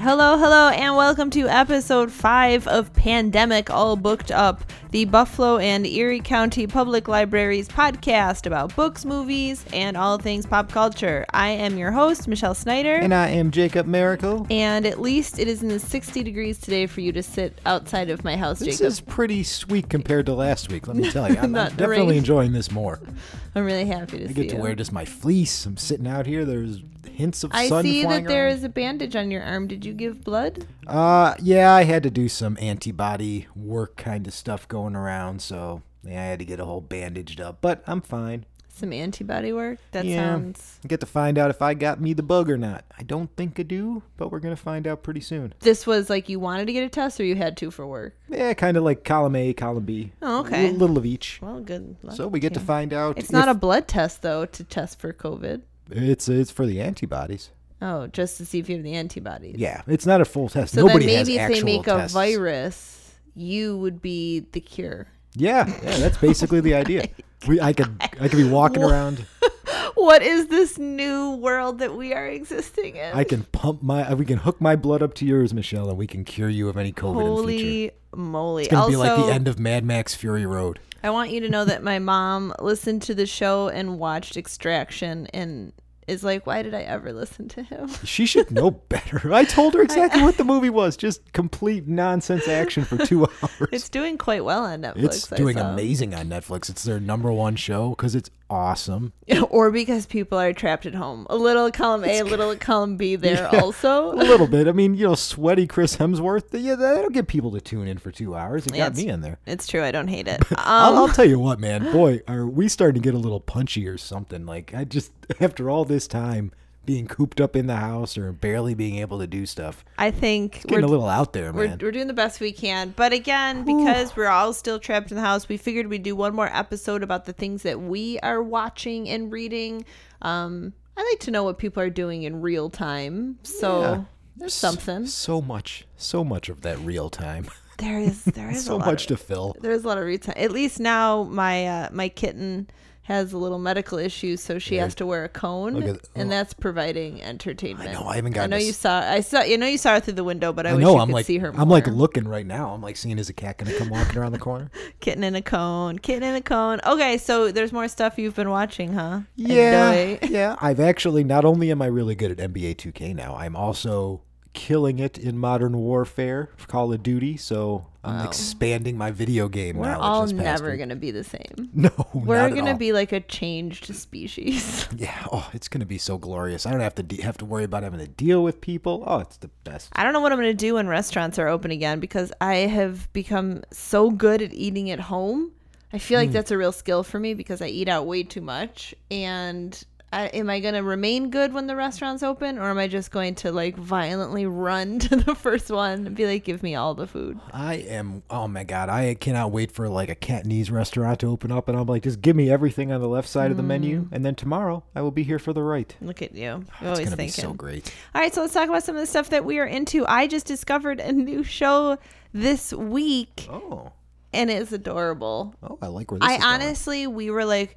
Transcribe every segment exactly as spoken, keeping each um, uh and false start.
Hello, hello, and welcome to episode five of Pandemic All Booked Up, the Buffalo and Erie County Public Libraries podcast about books, movies, and all things pop culture. I am your host, Michelle Snyder. And I am Jacob Maracle. And at least it is in the sixty degrees today for you to sit outside of my house, this Jacob. This is pretty sweet compared to last week, let me tell you. I'm definitely rain. enjoying this more. I'm really happy to I see you. I get to you. wear just my fleece. I'm sitting out here. There's hints of I sun flying I see that there around. Is a bandage on your arm. Did you give blood? Uh, yeah, I had to do some antibody work kind of stuff going around, so yeah, I had to get a whole bandaged up, but I'm fine. Some antibody work? That yeah. sounds... I get to find out if I got me the bug or not. I don't think I do, but we're going to find out pretty soon. This was like you wanted to get a test or you had to for work? Yeah, kind of like column A, column B. Oh, okay. A little of each. Well, good luck. So we get to find out. It's not a blood test, though, to test for COVID. It's it's for the antibodies. Oh, just to see if you have the antibodies. Yeah, it's not a full test. So Nobody has actual tests. So then maybe if they make tests. a virus, you would be the cure. Yeah, yeah, that's basically oh the idea. We, I could, I could be walking what? around. What is this new world that we are existing in? I can pump my, we can hook my blood up to yours, Michelle, and we can cure you of any COVID Holy in the future. Holy moly! It's gonna also be like the end of Mad Max: Fury Road. I want you to know that my mom listened to the show and watched Extraction and is like, why did I ever listen to him? She should know better. I told her exactly I, I, what the movie was. Just complete nonsense action for two hours. It's doing quite well on Netflix. It's doing amazing on Netflix. It's their number one show because it's awesome. Or because people are trapped at home. A little column A, a little column B there yeah, also. A little bit. I mean, you know, sweaty Chris Hemsworth. Yeah, that'll get people to tune in for two hours. It got it's, me in there. It's true. I don't hate it. Um, I'll, I'll tell you what, man. Boy, are we starting to get a little punchy or something. Like, I just, after all this time being cooped up in the house or barely being able to do stuff, I think it's getting we're, a little out there, man. We're, we're doing the best we can. But again, because Ooh. we're all still trapped in the house, we figured we'd do one more episode about the things that we are watching and reading. Um, I like to know what people are doing in real time. So yeah. there's something. So, so much, so much of that real time. There is, there is so a lot much of, to fill. There's a lot of real time. At least now my, uh, my kitten has a little medical issue, so she yeah. has to wear a cone, at, oh. and that's providing entertainment. I know, I haven't gotten. I know you saw. I saw. You know, you saw her through the window, but I, I wish know, you I'm could like, see her. More. I'm like looking right now. I'm like seeing, is a cat gonna come walking around the corner? Kitten in a cone. Kitten in a cone. Okay, so there's more stuff you've been watching, huh? Yeah, yeah. I've actually not only am I really good at N B A two K now, I'm also killing it in Modern Warfare, Call of Duty, so I'm wow. expanding my video game We're knowledge. We're all never going to be the same. No, We're going to be like a changed species. Yeah, oh, it's going to be so glorious. I don't have to de- have to worry about having to deal with people. Oh, it's the best. I don't know what I'm going to do when restaurants are open again because I have become so good at eating at home. I feel like mm. that's a real skill for me because I eat out way too much, and I, am I going to remain good when the restaurant's open, or am I just going to like violently run to the first one and be like, give me all the food? I am. Oh, my God. I cannot wait for like a Cantonese restaurant to open up. And I'm like, just give me everything on the left side mm. of the menu. And then tomorrow I will be here for the right. Look at you. Oh, always it's going to be so great. All right. So let's talk about some of the stuff that we are into. I just discovered a new show this week. Oh. And it's adorable. Oh, I like where this I is honestly, going. we were like.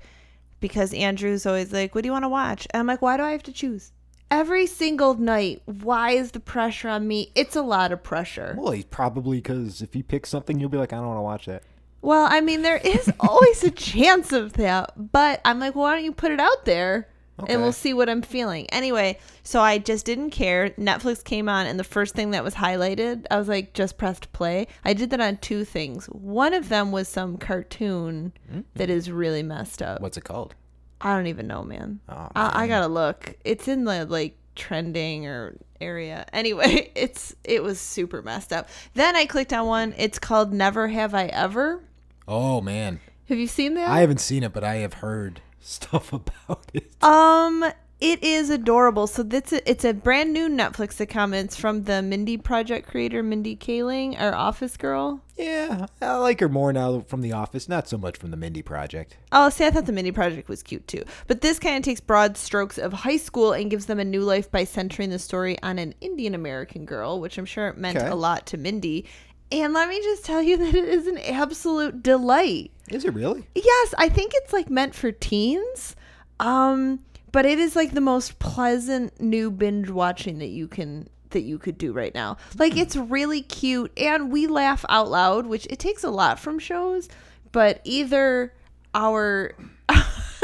Because Andrew's always like, what do you want to watch? And I'm like, why do I have to choose? Every single night, why is the pressure on me? It's a lot of pressure. Well, he's probably because if he picks something, you'll be like, I don't want to watch that. Well, I mean, there is always a chance of that. But I'm like, well, why don't you put it out there? Okay. And we'll see what I'm feeling. Anyway, so I just didn't care. Netflix came on, and the first thing that was highlighted, I was like, just pressed play. I did that on two things. One of them was some cartoon mm-hmm. that is really messed up. What's it called? I don't even know, man. Oh, man. I, I gotta look. It's in the like trending or area. Anyway, it's it was super messed up. Then I clicked on one. It's called Never Have I Ever. Oh man, have you seen that? I haven't seen it, but I have heard stuff about it. Um, it is adorable. So that's a, it's a brand new Netflix account. It's from the Mindy Project creator, Mindy Kaling, our Office girl. Yeah, I like her more now from The Office, not so much from the Mindy Project. Oh, see, I thought the Mindy Project was cute too. But this kind of takes broad strokes of high school and gives them a new life by centering the story on an Indian American girl, which I'm sure it meant okay. a lot to Mindy. And let me just tell you that it is an absolute delight. Is it really? Yes. I think it's like meant for teens. Um, but it is like the most pleasant new binge watching that you can that you could do right now. Like, it's really cute, and we laugh out loud, which it takes a lot from shows, but either our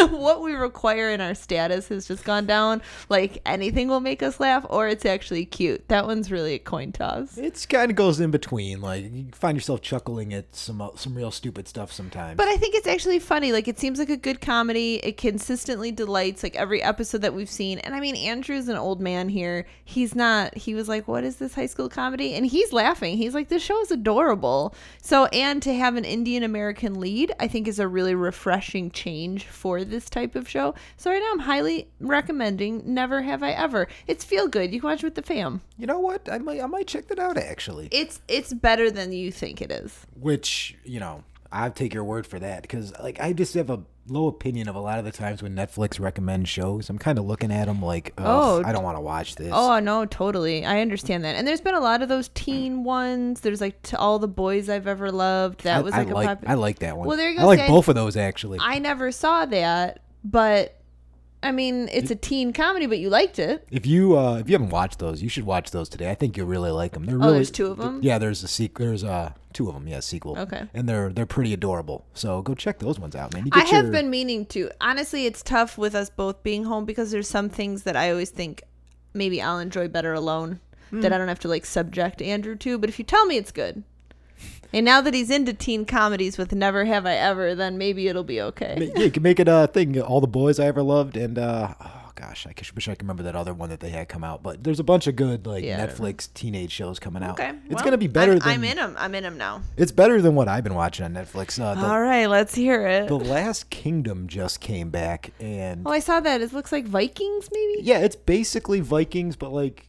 what we require in our status has just gone down, like anything will make us laugh, or it's actually cute. That one's really a coin toss. It's kind of goes in between. Like, you find yourself chuckling at some some real stupid stuff sometimes, but I think it's actually funny. Like, it seems like a good comedy. It consistently delights, like every episode that we've seen. And I mean, Andrew's an old man here. He's not he was like, what is this high school comedy? And he's laughing. He's like, this show is adorable. So, and to have an Indian American lead, I think is a really refreshing change for this type of show. So right now I'm highly recommending Never Have I Ever. It's feel good. You can watch it with the fam. You know what? I might I might check that out actually. It's it's better than you think it is. Which, you know, I'll take your word for that, because like I just have a low opinion of a lot of the times when Netflix recommends shows. I'm kind of looking at them like, oh, I don't want to watch this. Oh, no, totally. I understand that. And there's been a lot of those teen ones. There's like t- All the Boys I've Ever Loved. That I, was like I a like, popular. I like that one. Well, there you go. I like See, both I, of those actually. I never saw that, but I mean, it's a teen comedy, but you liked it. If you uh, if you haven't watched those, you should watch those today. I think you'll really like them. They're really, oh, there's two of them? Th- yeah, there's a sequel. There's uh, two of them. Yeah, sequel. Okay. And they're they're pretty adorable. So go check those ones out, man. You get I your... have been meaning to. Honestly, it's tough with us both being home, because there's some things that I always think maybe I'll enjoy better alone, mm. that I don't have to like subject Andrew to. But if you tell me it's good. And now that he's into teen comedies with Never Have I Ever, then maybe it'll be okay. Yeah, you can make it a thing. All the Boys I Ever Loved, and uh, oh gosh, I wish I could remember that other one that they had come out. But there's a bunch of good like yeah. Netflix teenage shows coming out. Okay, it's well, gonna be better. I'm, than, I'm in them. I'm in them now. It's better than what I've been watching on Netflix. Uh, the, All right, let's hear it. The Last Kingdom just came back, and oh, I saw that. It looks like Vikings, maybe. Yeah, it's basically Vikings, but like.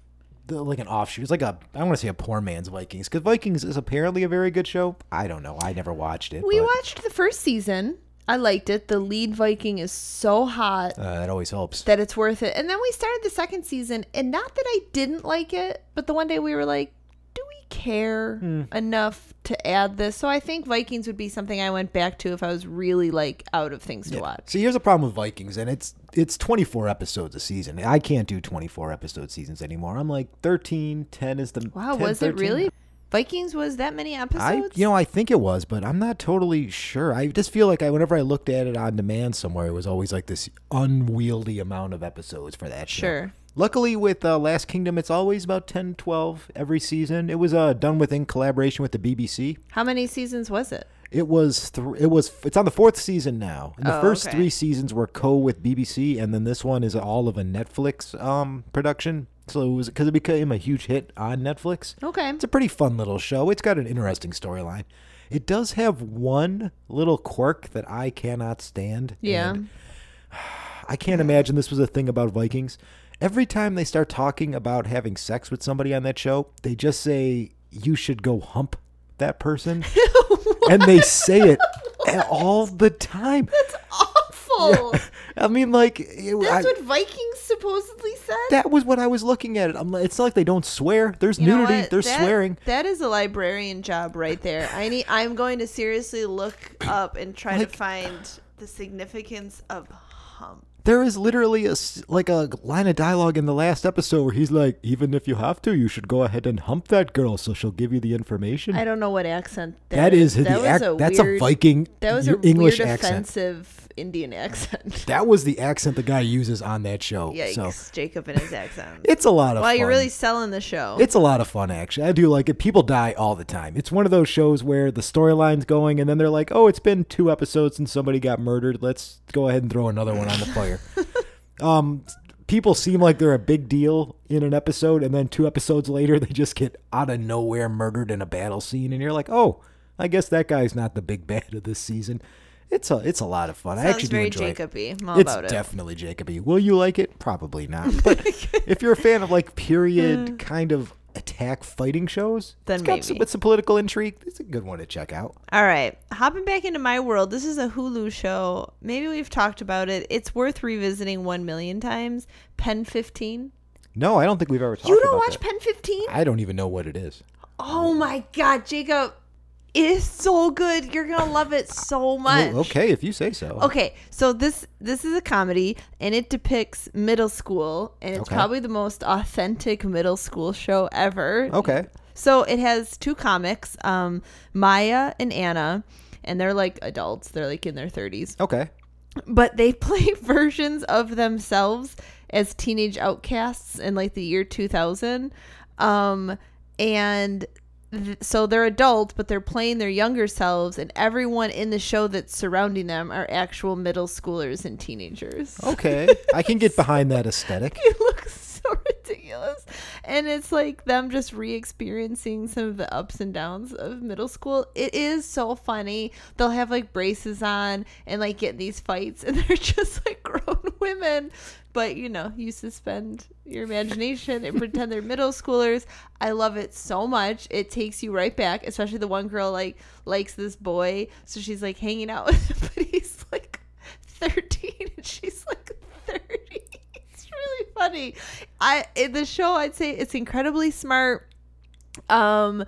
Like an offshoot. It's like a, I want to say a poor man's Vikings, because Vikings is apparently a very good show. I don't know. I never watched it. We but. watched the first season. I liked it. The lead Viking is so hot. Uh, that always helps. That it's worth it. And then we started the second season, and not that I didn't like it, but the one day we were like, do we care hmm. enough to add this? So I think Vikings would be something I went back to if I was really like out of things to yeah. watch. So here's the problem with Vikings, and it's it's twenty-four episodes a season. I can't do twenty-four episode seasons anymore. I'm like thirteen, ten is the wow. ten, was thirteen. It really? Vikings was that many episodes? I, you know, I think it was, but I'm not totally sure. I just feel like I, whenever I looked at it on demand somewhere, it was always like this unwieldy amount of episodes for that show. Sure. Luckily, with uh, Last Kingdom, it's always about ten, twelve every season. It was uh, done within collaboration with the B B C. How many seasons was it? It was th- It was. It's on the fourth season now. And the oh, first okay. three seasons were co with B B C, and then this one is all of a Netflix um, production. So it was because it became a huge hit on Netflix. Okay, it's a pretty fun little show. It's got an interesting storyline. It does have one little quirk that I cannot stand. Yeah, and I can't imagine this was a thing about Vikings. Every time they start talking about having sex with somebody on that show, they just say, you should go hump that person. And they say it all the time. That's awful. Yeah. I mean, like... It, That's I, what Vikings supposedly said? That was what I was looking at. It. I'm, it's not like they don't swear. There's you nudity. There's that, swearing. That is a librarian job right there. I need, I'm going to seriously look up and try like, to find the significance of hump. There is literally a, like a line of dialogue in the last episode where he's like, even if you have to, you should go ahead and hump that girl so she'll give you the information. I don't know what accent that, that is. That the ac- a that's weird, a Viking That was a English weird, accent. Offensive Indian accent. That was the accent the guy uses on that show. Yikes, so. Jacob and his accent. It's a lot of well, fun. Well, you're really selling the show. It's a lot of fun, actually. I do like it. People die all the time. It's one of those shows where the storyline's going, and then they're like, oh, it's been two episodes since somebody got murdered. Let's go ahead and throw another one on the fire. um people seem like they're a big deal in an episode, and then two episodes later they just get out of nowhere murdered in a battle scene, and you're like, oh, I guess that guy's not the big bad of this season. It's a it's a lot of fun. Sounds I actually very do enjoy Jacob-y. It. All it's about it. Definitely Jacob-y. Will you like it? Probably not. But if you're a fan of like period kind of attack fighting shows, then it's got maybe. Some, with some political intrigue, it's a good one to check out. All right, hopping back into my world, this is a Hulu show. Maybe we've talked about it. It's worth revisiting one million times. Pen fifteen. No, I don't think we've ever talked about it. You don't about watch that. Pen fifteen? I don't even know what it is. Oh my God, Jacob. It is so good. You're going to love it so much. Okay, if you say so. Okay, so this this is a comedy, and it depicts middle school, and it's okay. probably the most authentic middle school show ever. Okay. So it has two comics, um, Maya and Anna, and they're like adults. They're like in their thirties. Okay. But they play versions of themselves as teenage outcasts in like the year two thousand. Um, and... So they're adults, but they're playing their younger selves, and everyone in the show that's surrounding them are actual middle schoolers and teenagers. Okay. I can get behind that aesthetic. It looks so ridiculous. And it's like them just re-experiencing some of the ups and downs of middle school. It is so funny. They'll have like braces on and like get in these fights, and they're just like grown women. But, you know, you suspend your imagination and pretend they're middle schoolers. I love it so much. It takes you right back, especially the one girl, like, likes this boy. So she's, like, hanging out with him, but he's, like, thirteen and she's, like, thirty. It's really funny. I in the show, I'd say it's incredibly smart. Um,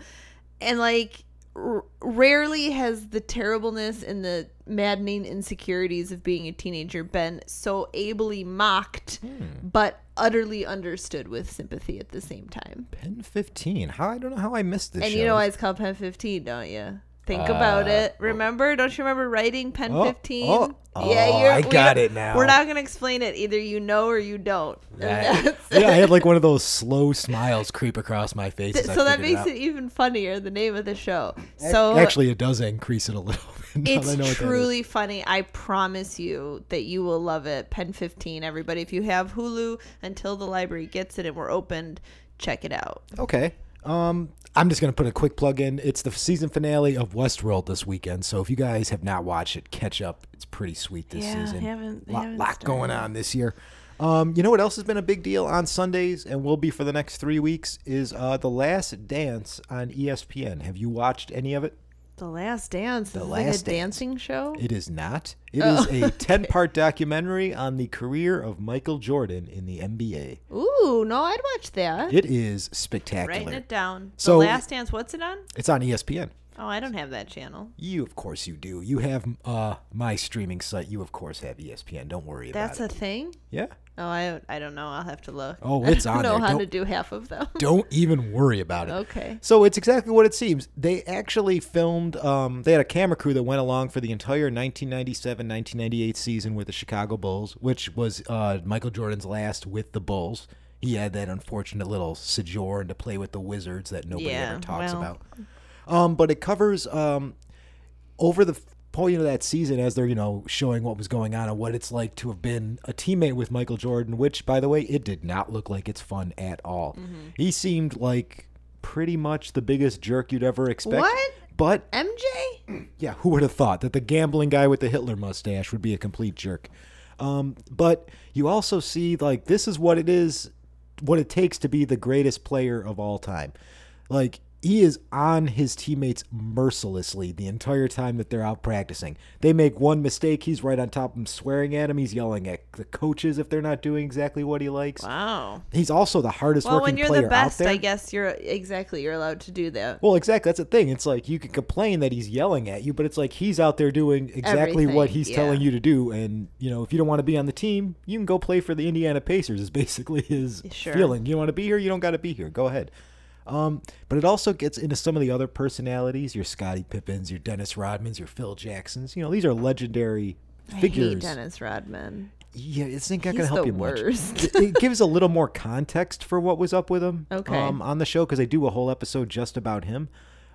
and, like, r- rarely has the terribleness and the maddening insecurities of being a teenager been so ably mocked hmm. but utterly understood with sympathy at the same time. Pen fifteen. How I don't know how I missed this. And show. You know why it's called Pen fifteen, don't you? Think uh, about it. Remember? Don't you remember writing Pen fifteen? Oh, oh, oh, yeah, you're, I got it now. We're not going to explain it. Either you know or you don't. Right. Yeah, I had like one of those slow smiles creep across my face. Th- so that makes it, it even funnier, the name of the show. So actually, it does increase it a little bit. It's know truly funny. I promise you that you will love it. Pen fifteen, everybody. If you have Hulu until the library gets it and we're opened, check it out. Okay. Um, I'm just going to put a quick plug in. It's the season finale of Westworld this weekend. So if you guys have not watched it, catch up. It's pretty sweet this yeah, season. Haven't, a lot, haven't lot going on this year. Um, you know what else has been a big deal on Sundays and will be for the next three weeks is uh, The Last Dance on E S P N. Have you watched any of it? The Last Dance? The is Last it like a Dance. Dancing show? It is not. It oh, is a okay. ten-part documentary on the career of Michael Jordan in the N B A. Ooh, no, I'd watch that. It is spectacular. Writing it down. So, The Last Dance, what's it on? It's on E S P N. Oh, I don't have that channel. You, of course, you do. You have uh, my streaming site. You, of course, have E S P N. Don't worry about it. That's a thing? Yeah. Oh, I I don't know. I'll have to look. Oh, it's on there. I don't know how to do half of them. Don't even worry about it. Okay. So it's exactly what it seems. They actually filmed, um, they had a camera crew that went along for the entire nineteen ninety-seven nineteen ninety-eight season with the Chicago Bulls, which was uh, Michael Jordan's last with the Bulls. He had that unfortunate little sojourn to play with the Wizards that nobody yeah, ever talks well. about. Um, but it covers um, over the... point of that season as they're, you know, showing what was going on and what it's like to have been a teammate with Michael Jordan, which, by the way, it did not look like it's fun at all. Mm-hmm. He seemed like pretty much the biggest jerk you'd ever expect. What? But M J? Yeah, who would have thought that the gambling guy with the Hitler mustache would be a complete jerk? Um, but you also see, like, this is what it is, what it takes to be the greatest player of all time. Like, he is on his teammates mercilessly the entire time that they're out practicing. They make one mistake, he's right on top of them swearing at him. He's yelling at the coaches if they're not doing exactly what he likes. Wow. He's also the hardest well, working player out there. Well, when you're the best, I guess you're exactly, you're allowed to do that. Well, exactly. That's the thing. It's like you can complain that he's yelling at you, but it's like he's out there doing exactly Everything, what he's yeah. telling you to do. And, you know, if you don't want to be on the team, you can go play for the Indiana Pacers is basically his sure. feeling. You don't want to be here? You don't got to be here. Go ahead. Um, but it also gets into some of the other personalities, your Scottie Pippins, your Dennis Rodmans, your Phil Jacksons. You know, these are legendary figures. I hate Dennis Rodman. Yeah, it's not going to help you worst. much. It gives a little more context for what was up with him okay. um, on the show because they do a whole episode just about him.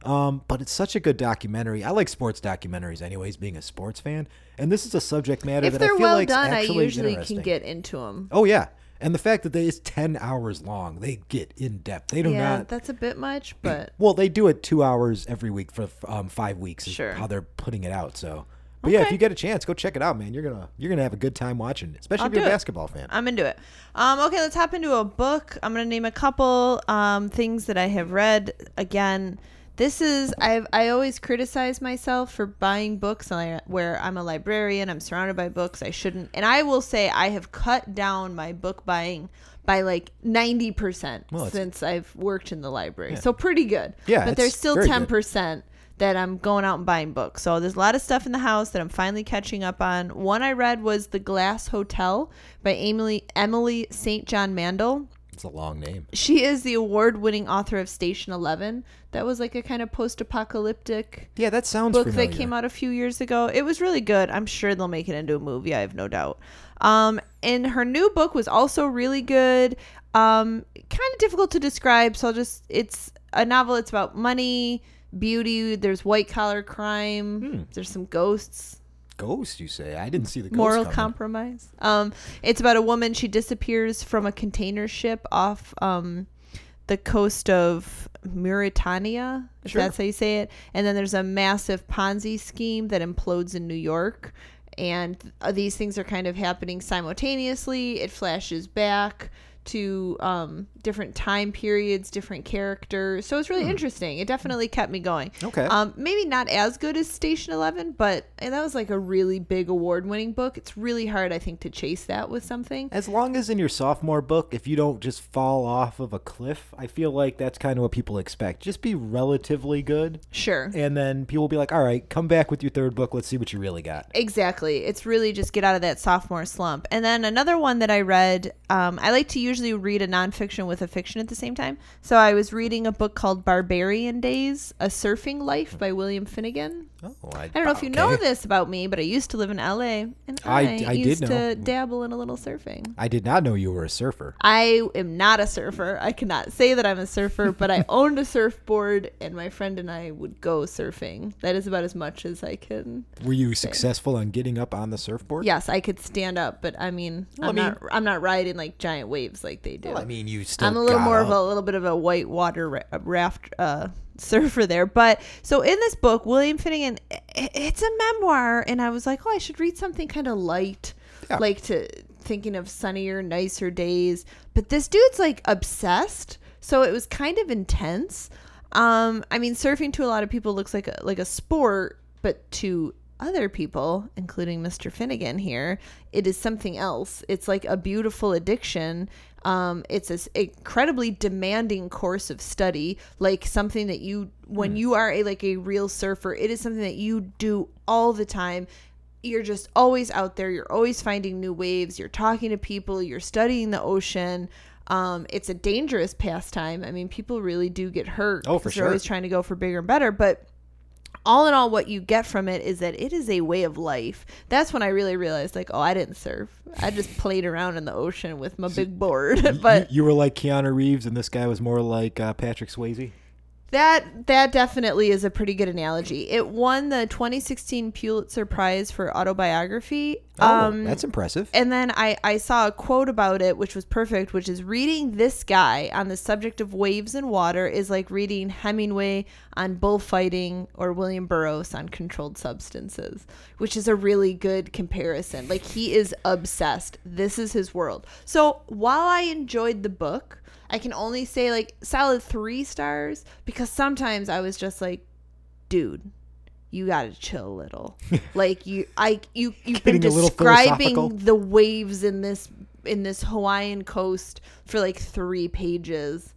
Um, but it's such a good documentary. I like sports documentaries anyways, being a sports fan. And this is a subject matter if that I feel well like is actually interesting. If they're well done, I usually can get into them. Oh, yeah. And the fact that they, it's ten hours long, they get in depth. They do yeah, not. That's a bit much, but. Well, they do it two hours every week for um, five weeks. Sure. Is how they're putting it out. So, but okay. yeah, if you get a chance, go check it out, man. You're gonna you're gonna have a good time watching it, especially I'll if you're a basketball it. fan. I'm into it. Um, okay, let's hop into a book. I'm gonna name a couple um, things that I have read. Again, this is I've I always criticize myself for buying books where I'm a librarian. I'm surrounded by books I shouldn't, and I will say I have cut down my book buying by like ninety percent well, since I've worked in the library. Yeah. So pretty good. Yeah, but there's still ten percent good. That I'm going out and buying books. So there's a lot of stuff in the house that I'm finally catching up on. One I read was The Glass Hotel by Emily, Emily Saint John Mandel. It's a long name. She is the award-winning author of Station Eleven. That was like a kind of post-apocalyptic yeah, that sounds book familiar. That came out a few years ago. It was really good. I'm sure they'll make it into a movie. I have no doubt. Um, and her new book was also really good. Um, kind of difficult to describe, so I'll just. It's a novel. It's about money, beauty. There's white-collar crime. Hmm. There's some ghosts. Ghost, you say? I didn't see the ghost moral coming. Compromise. Um, it's about a woman. She disappears from a container ship off um, the coast of Mauritania, if sure. that's how you say it. And then there's a massive Ponzi scheme that implodes in New York. And these things are kind of happening simultaneously. It flashes back to um, different time periods, different characters. So it's really hmm. interesting. It definitely kept me going. Okay. Um, maybe not as good as Station Eleven, but and that was like a really big award-winning book. It's really hard, I think, to chase that with something. As long as in your sophomore book, if you don't just fall off of a cliff, I feel like that's kind of what people expect. Just be relatively good. Sure. And then people will be like, all right, come back with your third book. Let's see what you really got. Exactly. It's really just get out of that sophomore slump. And then another one that I read, um, I like to use usually read a nonfiction with a fiction at the same time. So I was reading a book called Barbarian Days, A Surfing Life by William Finnegan. Oh, I, I don't know if you okay. know this about me, but I used to live in L A and I, I, I used did know. to dabble in a little surfing. I did not know you were a surfer. I am not a surfer. I cannot say that I'm a surfer, but I owned a surfboard and my friend and I would go surfing. That is about as much as I can. Were you say. successful on getting up on the surfboard? Yes, I could stand up, but I mean, well, I'm I mean, not I'm not riding like giant waves like they do. Well, I mean, you still. I'm a little more up. of a little bit of a white water ra- raft uh, surfer there, but so in this book, William Finnegan, it's a memoir, and I was like, oh, I should read something kind of light, yeah. like to thinking of sunnier, nicer days. But this dude's like obsessed, so it was kind of intense. Um, I mean, surfing to a lot of people looks like a, like a sport, but to other people, including Mister Finnegan here, it is something else. It's like a beautiful addiction. Um, it's an incredibly demanding course of study, like something that you, when mm. you are a, like a real surfer, it is something that you do all the time. You're just always out there. You're always finding new waves. You're talking to people. You're studying the ocean. Um, it's a dangerous pastime. I mean, people really do get hurt. Oh, for sure. They're always trying to go for bigger and better, but all in all, what you get from it is that it is a way of life. That's when I really realized, like, oh, I didn't surf. I just played around in the ocean with my big board. But you, you were like Keanu Reeves, and this guy was more like uh, Patrick Swayze? That that definitely is a pretty good analogy. It won the twenty sixteen Pulitzer Prize for autobiography. Oh, um, that's impressive. And then I, I saw a quote about it, which was perfect, which is reading this guy on the subject of waves and water is like reading Hemingway on bullfighting or William Burroughs on controlled substances, which is a really good comparison. Like, he is obsessed. This is his world. So while I enjoyed the book, I can only say like solid three stars because sometimes I was just like, dude, you got to chill a little. Like you, I, you, you've been describing the waves in this, in this Hawaiian coast for like three pages.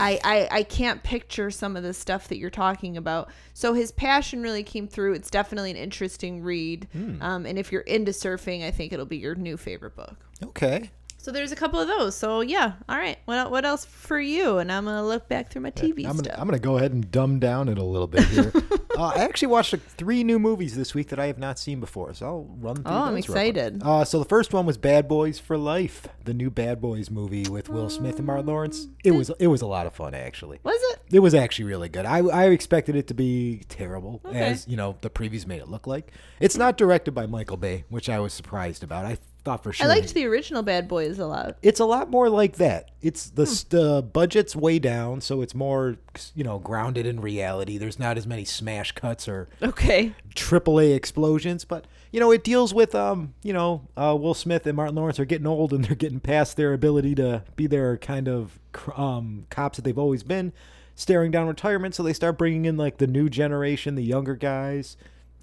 I, I, I can't picture some of the stuff that you're talking about. So his passion really came through. It's definitely an interesting read. Mm. Um, and if you're into surfing, I think it'll be your new favorite book. Okay. So there's a couple of those. So yeah, all right. What what else for you? And I'm gonna look back through my T V I'm gonna, stuff. I'm gonna go ahead and dumb down it a little bit here. uh, I actually watched like, three new movies this week that I have not seen before, so I'll run through. Oh, those I'm excited. Uh, so the first one was Bad Boys for Life, the new Bad Boys movie with Will Smith and Martin Lawrence. It was it was a lot of fun actually. Was it? It was actually really good. I I expected it to be terrible, okay. as you know the previews made it look like. It's not directed by Michael Bay, which I was surprised about. I. Thought for sure. I liked the original Bad Boys a lot. It's a lot more like that. It's the hmm. uh, budget's way down, so it's more, you know, grounded in reality. There's not as many smash cuts or okay triple A explosions, but you know, it deals with um, you know, uh, Will Smith and Martin Lawrence are getting old and they're getting past their ability to be their kind of um cops that they've always been, staring down retirement. So they start bringing in like the new generation, the younger guys.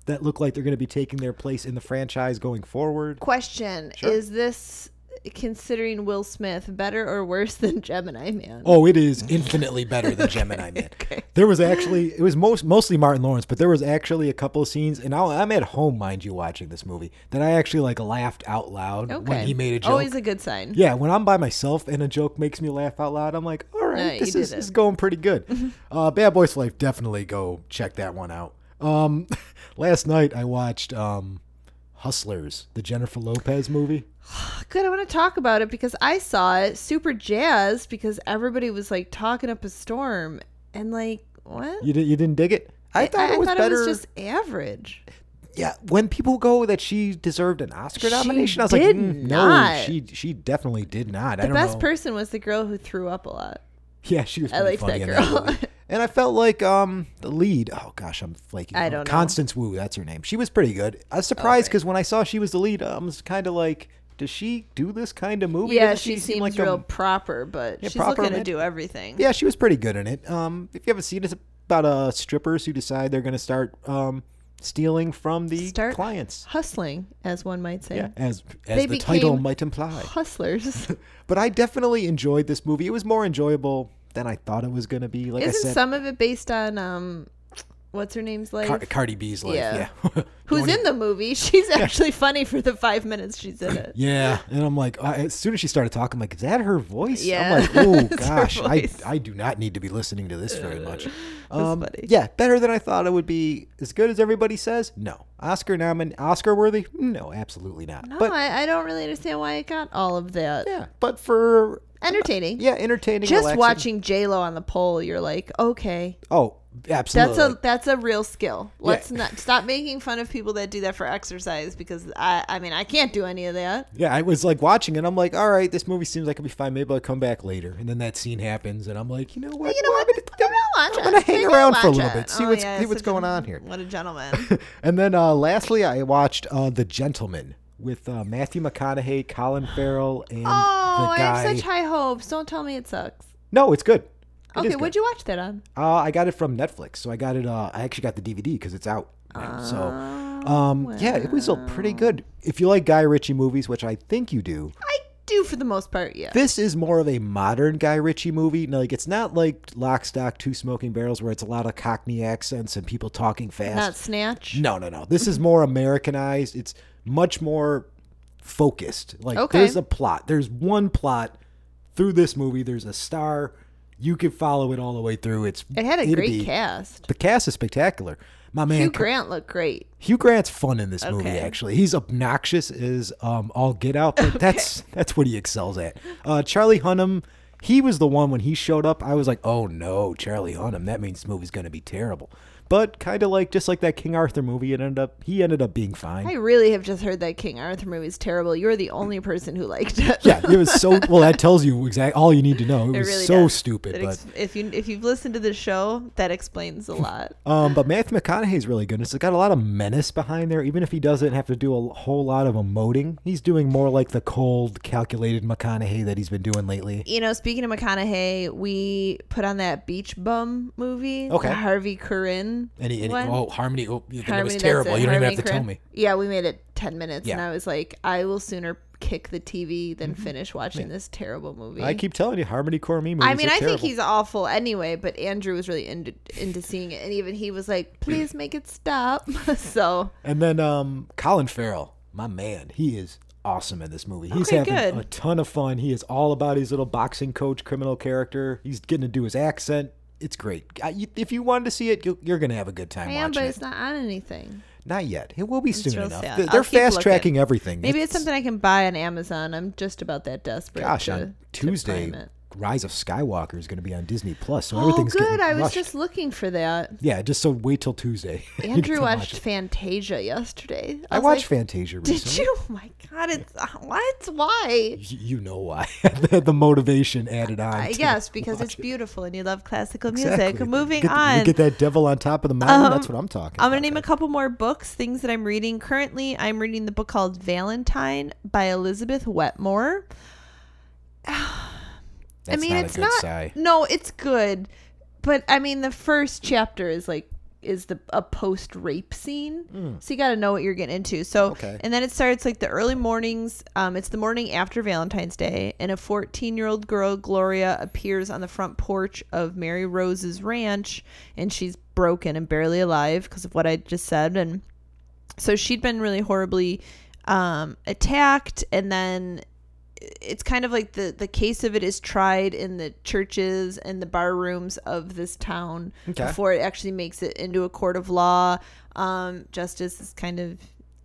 That look like they're going to be taking their place in the franchise going forward. Question, sure. Is this considering Will Smith better or worse than Gemini Man? Oh, it is infinitely better than okay, Gemini Man. Okay. There was actually, it was most, mostly Martin Lawrence, but there was actually a couple of scenes, and I'll, I'm at home, mind you, watching this movie, that I actually like laughed out loud okay. when he made a joke. Always a good sign. Yeah, when I'm by myself and a joke makes me laugh out loud, I'm like, all right, no, this, is, this is going pretty good. uh, Bad Boys for Life, definitely go check that one out. Um, last night I watched... Um, Hustlers, the Jennifer Lopez movie. Good. I want to talk about it because I saw it super jazzed because everybody was like talking up a storm and like, what? You, did, you didn't dig it? I, I thought I, it was I thought better. It was just average. Yeah. When people go that she deserved an Oscar she nomination, I was like, mm, no, she she definitely did not. The I don't best know. person was the girl who threw up a lot. Yeah, she was pretty I funny that in girl. that movie. And I felt like um, the lead, oh gosh, I'm flaking. I don't know. Constance Wu, that's her name. She was pretty good. I was surprised because oh, right. when I saw she was the lead, I was kind of like, does she do this kind of movie? Yeah, she, she seems seem like real a, proper, but yeah, she's proper looking to do everything. Yeah, she was pretty good in it. Um, if you haven't seen it, it's about uh, strippers who decide they're going to start um, stealing from the start clients. Hustling, as one might say. Yeah, as, as they the title might imply. Hustlers. But I definitely enjoyed this movie. It was more enjoyable than I thought it was going to be. Like Isn't I said, some of it based on, um, what's her name's life? Car- Cardi B's life, yeah. yeah. Who's in the movie. She's actually funny for the five minutes she's in it. Yeah, and I'm like, I, as soon as she started talking, I'm like, is that her voice? Yeah. I'm like, oh, gosh, I, I do not need to be listening to this very much. Um, yeah, better than I thought it would be. As good as everybody says? No. Oscar nomin, Oscar worthy? No, absolutely not. No, but, I, I don't really understand why it got all of that. Yeah, but for... entertaining. Uh, yeah, entertaining. Just relaxing. Watching J-Lo on the pole, you're like, okay. Oh, absolutely. That's a that's a real skill. Let's yeah. not stop making fun of people that do that for exercise because I I mean I can't do any of that. Yeah, I was like watching it. I'm like, all right, this movie seems like it'll be fine. Maybe I'll come back later. And then that scene happens, and I'm like, you know what? You know well, what? I'm, I'm, I'm gonna hang around for a little bit. See oh, what's yeah, see what's going a, on here. What a gentleman. And then uh, lastly, I watched uh, The Gentleman. With uh, Matthew McConaughey, Colin Farrell, and oh, the guy. Oh, I have such high hopes. Don't tell me it sucks. No, it's good. It okay, good. What'd you watch that on? Uh, I got it from Netflix. So I got it. Uh, I actually got the D V D because it's out now. Oh, so, um, well. yeah, it was uh, pretty good. If you like Guy Ritchie movies, which I think you do. I do for the most part, yeah. This is more of a modern Guy Ritchie movie. Now, like, it's not like Lock, Stock, Two Smoking Barrels where it's a lot of Cockney accents and people talking fast. Not Snatch? No, no, no. This is more Americanized. It's... much more focused. Like okay. there's a plot. There's one plot through this movie. There's a star. You can follow it all the way through. It's it had a great be, cast. The cast is spectacular. My man Hugh Grant looked great. Hugh Grant's fun in this okay. movie. Actually, he's obnoxious as um, all get out. But okay. That's that's what he excels at. Uh, Charlie Hunnam. He was the one when he showed up. I was like, oh no, Charlie Hunnam. That means this movie's going to be terrible. But kind of like, just like that King Arthur movie, it ended up, he ended up being fine. I really have just heard that King Arthur movie is terrible. You're the only person who liked it. Yeah, it was so, well, that tells you exactly all you need to know. It, it was really so does. stupid. It ex- but if, you, if you've listened to the show, that explains a lot. um, but Matthew McConaughey's really good. It's got a lot of menace behind there, even if he doesn't have to do a whole lot of emoting. He's doing more like the cold, calculated McConaughey that he's been doing lately. You know, speaking of McConaughey, we put on that Beach Bum movie, okay. Harvey Korine. Any, any, oh, Harmony. Oh, you think Harmony, it was terrible. It. You don't Harmony even have to Crim- tell me. Yeah, we made it ten minutes, yeah. and I was like, I will sooner kick the T V than mm-hmm. finish watching yeah. this terrible movie. I keep telling you, Harmony Korine movies I mean, are I terrible. think he's awful anyway, but Andrew was really into, into seeing it, and even he was like, please make it stop. so. And then um, Colin Farrell, my man, he is awesome in this movie. He's okay, having good. a ton of fun. He is all about his little boxing coach criminal character. He's getting to do his accent. It's great. If you wanted to see it, you're going to have a good time I am, watching it. But it's not on anything. Not yet. It will be it's soon enough. Sad. They're fast-tracking everything. Maybe it's, it's something I can buy on Amazon. I'm just about that desperate. Gosh, to, on Tuesday, Rise of Skywalker is going to be on Disney Plus. So oh, everything's good. Getting I was rushed. just looking for that. Yeah, just so wait till Tuesday. Andrew watched watch Fantasia yesterday. I, I watched like, Fantasia recently. Did you? Oh my God, it's yeah. what? Why? You know why. The motivation added on. I guess because it's beautiful it. and you love classical exactly. music. Moving get, on. You get that devil on top of the mountain. Um, that's what I'm talking I'm about. I'm going to name right. a couple more books, things that I'm reading. Currently, I'm reading the book called Valentine by Elizabeth Wetmore. That's I mean, not it's a good not. Sigh. No, it's good, but I mean, the first chapter is like is the a post-rape scene. Mm. So you got to know what you're getting into. So okay. And then it starts like the early mornings. Um, it's the morning after Valentine's Day, and a fourteen-year-old girl, Gloria, appears on the front porch of Mary Rose's ranch, and she's broken and barely alive because of what I just said. And so she'd been really horribly um, attacked, and then it's kind of like the, the case of it is tried in the churches and the bar rooms of this town okay. before it actually makes it into a court of law. Um, justice is kind of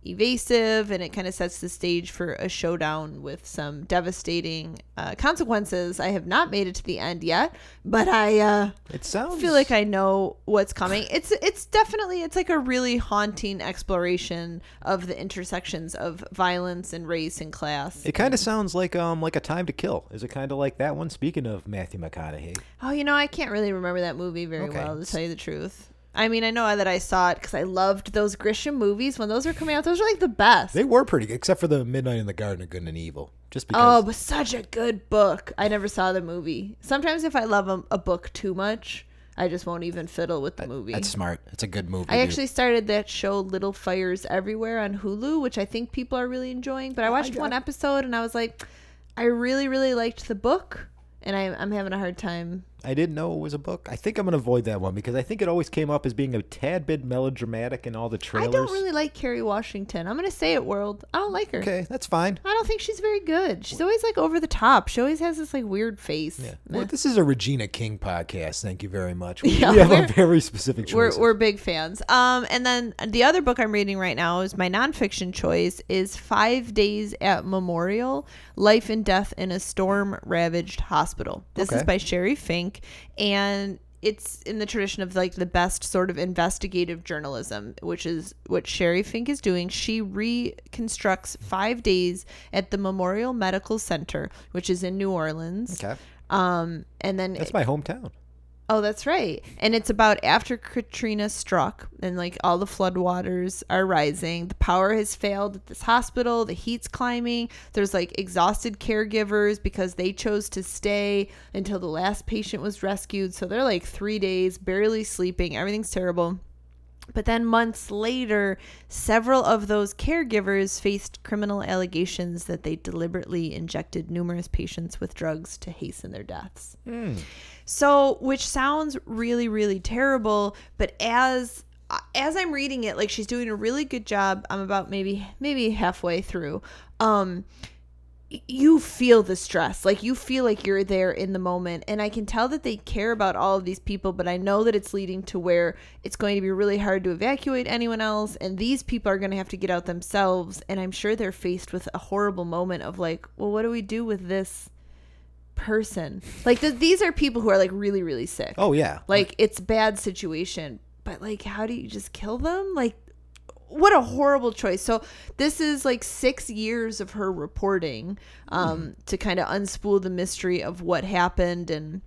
evasive, and it kind of sets the stage for a showdown with some devastating uh, consequences. I have not made it to the end yet, but I uh, it sounds... feel like I know what's coming. It's it's definitely, it's like a really haunting exploration of the intersections of violence and race and class. It kind of sounds like um like A Time to Kill. Is it kind of like that one? Speaking of Matthew McConaughey. Oh, you know, I can't really remember that movie very okay. well, to tell you the truth. I mean, I know that I saw it because I loved those Grisham movies. When those were coming out, those were like the best. They were pretty good, except for the Midnight in the Garden of Good and Evil. Just because. Oh, but such a good book. I never saw the movie. Sometimes if I love a, a book too much, I just won't even fiddle with the that, movie. That's smart. It's a good movie. I actually started that show, Little Fires Everywhere, on Hulu, which I think people are really enjoying. But I watched oh one episode, and I was like, I really, really liked the book. And I, I'm having a hard time. I didn't know it was a book. I think I'm going to avoid that one because I think it always came up as being a tad bit melodramatic in all the trailers. I don't really like Kerry Washington. I'm going to say it, world. I don't like her. Okay, that's fine. I don't think she's very good. She's always like over the top. She always has this like weird face. Yeah. Well, this is a Regina King podcast. Thank you very much. We, yeah, we have a very specific choice. We're, we're big fans. Um, and then the other book I'm reading right now is my nonfiction choice is Five Days at Memorial, Life and Death in a Storm-Ravaged Hospital. This okay. is by Sherry Fink. And it's in the tradition of like the best sort of investigative journalism, which is what Sherry Fink is doing. She reconstructs five days at the Memorial Medical Center, which is in New Orleans. Okay. Um, and then that's it, my hometown. Oh, that's right. And it's about after Katrina struck and like all the floodwaters are rising. The power has failed at this hospital. The heat's climbing. There's like exhausted caregivers because they chose to stay until the last patient was rescued. So they're like three days, barely sleeping. Everything's terrible. But then months later, several of those caregivers faced criminal allegations that they deliberately injected numerous patients with drugs to hasten their deaths. Mm. So, which sounds really, really terrible, but as as I'm reading it, like she's doing a really good job. I'm about maybe maybe halfway through. Um You feel the stress, like you feel like you're there in the moment. And I can tell that they care about all of these people, but I know that it's leading to where it's going to be really hard to evacuate anyone else. And these people are going to have to get out themselves. And I'm sure they're faced with a horrible moment of like, well, what do we do with this person? Like th- these are people who are like really, really sick. Oh, yeah. Like it's a bad situation, but like, how do you just kill them? Like, what a horrible choice. So this is like six years of her reporting um, mm-hmm. to kind of unspool the mystery of what happened. And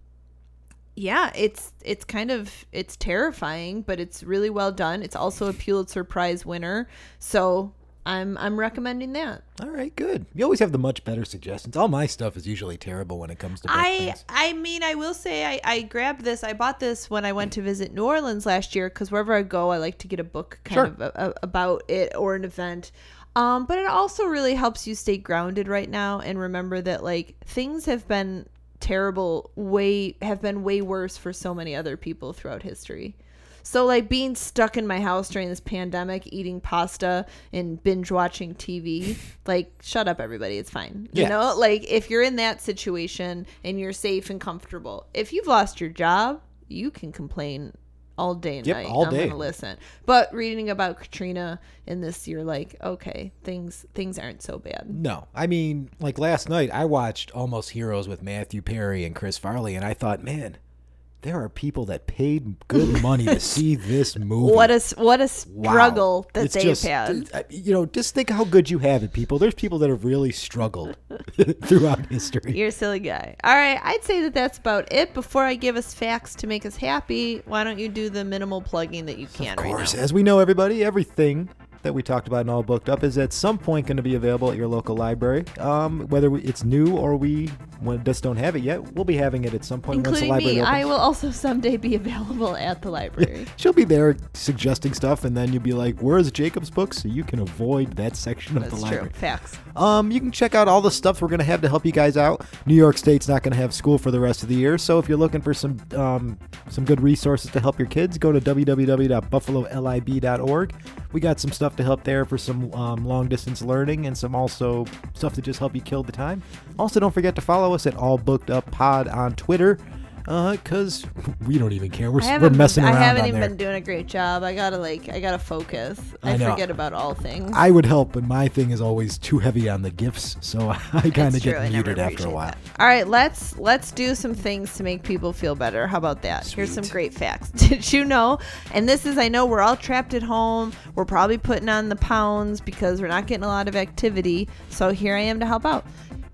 yeah, it's it's kind of it's terrifying, but it's really well done. It's also a Pulitzer Prize winner. So I'm I'm recommending that. All right, good. You always have the much better suggestions. All my stuff is usually terrible when it comes to book I things. I mean, I will say I, I grabbed this. I bought this when I went to visit New Orleans last year because wherever I go, I like to get a book kind sure. of a, a, about it or an event. Um, but it also really helps you stay grounded right now and remember that like things have been terrible, way have been way worse for so many other people throughout history. So, like, being stuck in my house during this pandemic, eating pasta and binge-watching T V, like, shut up, everybody. It's fine. You yeah. know? Like, if you're in that situation and you're safe and comfortable, if you've lost your job, you can complain all day and yep, night. All I'm day. I'm going to listen. But reading about Katrina in this, you're like, okay, things things aren't so bad. No. I mean, like, last night, I watched Almost Heroes with Matthew Perry and Chris Farley, and I thought, man, there are people that paid good money to see this movie. What a, what a struggle wow. that it's they've just, had. You know, just think how good you have it, people. There's people that have really struggled throughout history. You're a silly guy. All right, I'd say that that's about it. Before I give us facts to make us happy, why don't you do the minimal plugging that you can right now? Of course. As we know, everybody, everything that we talked about and all booked up is at some point going to be available at your local library, um, whether it's new or we we just don't have it yet. We'll be having it at some point. Including once the library me. Opens. I will also someday be available at the library. Yeah, she'll be there suggesting stuff, and then you'll be like, where's Jacob's book? So you can avoid that section That's of the true. Library. Facts. Um, you can check out all the stuff we're going to have to help you guys out. New York State's not going to have school for the rest of the year, so if you're looking for some um, some good resources to help your kids, go to w w w dot buffalo lib dot org. We got some stuff to help there for some um, long-distance learning and some also stuff to just help you kill the time. Also, don't forget to follow us at All Booked Up Pod on Twitter, because uh, we don't even care. We're, we're messing around. I haven't on even there. been doing a great job. I gotta like, I gotta focus. I, I forget about all things. I would help, but my thing is always too heavy on the gifts, so I kind of get muted after a while. That. All right, let's let's do some things to make people feel better. How about that? Sweet. Here's some great facts. Did you know? And this is, I know we're all trapped at home. We're probably putting on the pounds because we're not getting a lot of activity. So here I am to help out.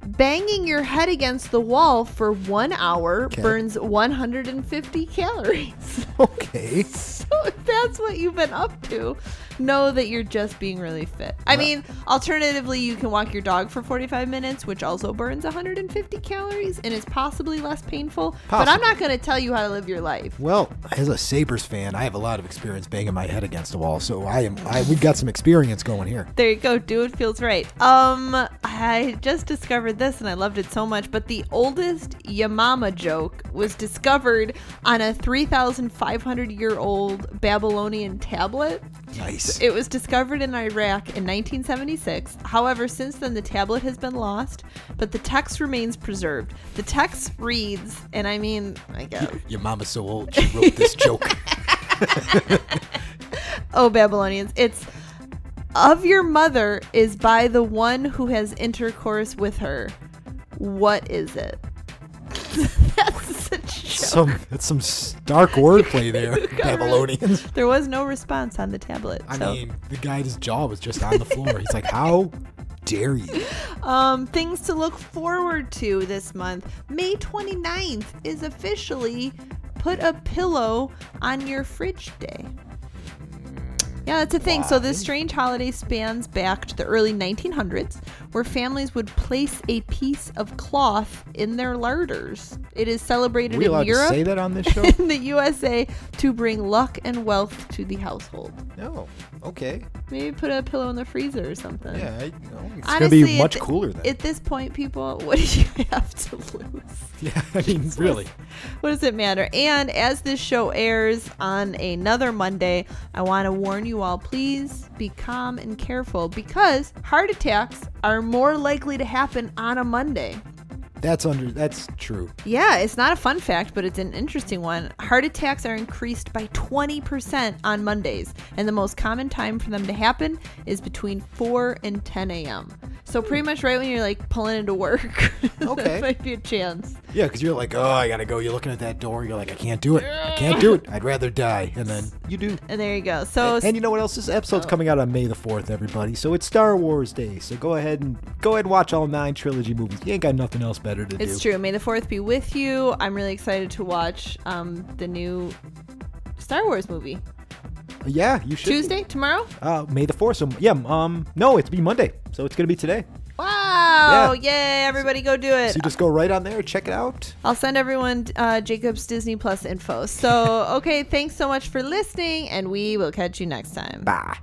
Banging your head against the wall for one hour okay. burns one hundred fifty calories. Okay. So if that's what you've been up to, know that you're just being really fit. I mean, alternatively, you can walk your dog for forty-five minutes, which also burns one hundred fifty calories and is possibly less painful. Possibly. But I'm not going to tell you how to live your life. Well, as a Sabres fan, I have a lot of experience banging my head against the wall, so I am. I, we've got some experience going here. There you go. Do it feels right. Um, I just discovered this, and I loved it so much, but the oldest ya mama joke was discovered on a three thousand five hundred year old Babylonian tablet. Nice. It was discovered in Iraq in nineteen seventy-six. However, since then, the tablet has been lost, but the text remains preserved. The text reads, and I mean, I guess. Your, your mama's so old, she wrote this joke. Oh, Babylonians. It's, of your mother is by the one who has intercourse with her. What is it? That's such a joke. Some, that's some stark wordplay there, Babylonians. Right. There was no response on the tablet. I so. mean, the guy's jaw was just on the floor. He's like, how dare you? Um, things to look forward to this month. May twenty-ninth is officially Put a Pillow on Your Fridge Day. Yeah, that's a thing. Why? So this strange holiday spans back to the early nineteen hundreds, where families would place a piece of cloth in their larders. It is celebrated in Europe. Are we allowed to say that on this show? In the U S A to bring luck and wealth to the household. No. Okay. Maybe put a pillow in the freezer or something. Yeah, I, you know, it's going to be much th- cooler then. At this point, people, what do you have to lose? Yeah, I mean, really. What does it matter? And as this show airs on another Monday, I want to warn you all, please be calm and careful, because heart attacks are more likely to happen on a Monday. That's under. That's true. Yeah, it's not a fun fact, but it's an interesting one. Heart attacks are increased by twenty percent on Mondays, and the most common time for them to happen is between four and ten a.m. So pretty much right when you're like pulling into work, okay. That might be a chance. Yeah, because you're like, oh, I gotta go. You're looking at that door. You're like, I can't do it. I can't do it. I'd rather die. And then you do. And there you go. So and, and you know what else? This episode's oh. coming out on May the fourth, everybody. So it's Star Wars Day. So go ahead and go ahead and watch all nine trilogy movies. You ain't got nothing else better. It's do. true. May the fourth be with you. I'm really excited to watch um, the new Star Wars movie. Yeah, you should. Tuesday, be. tomorrow? Uh, May the fourth. So yeah, um, no, it's be Monday. So it's going to be today. Wow. Yeah. Yay. Everybody go do it. So you just go right on there. Check it out. I'll send everyone uh, Jacob's Disney Plus info. So, okay. Thanks so much for listening, and we will catch you next time. Bye.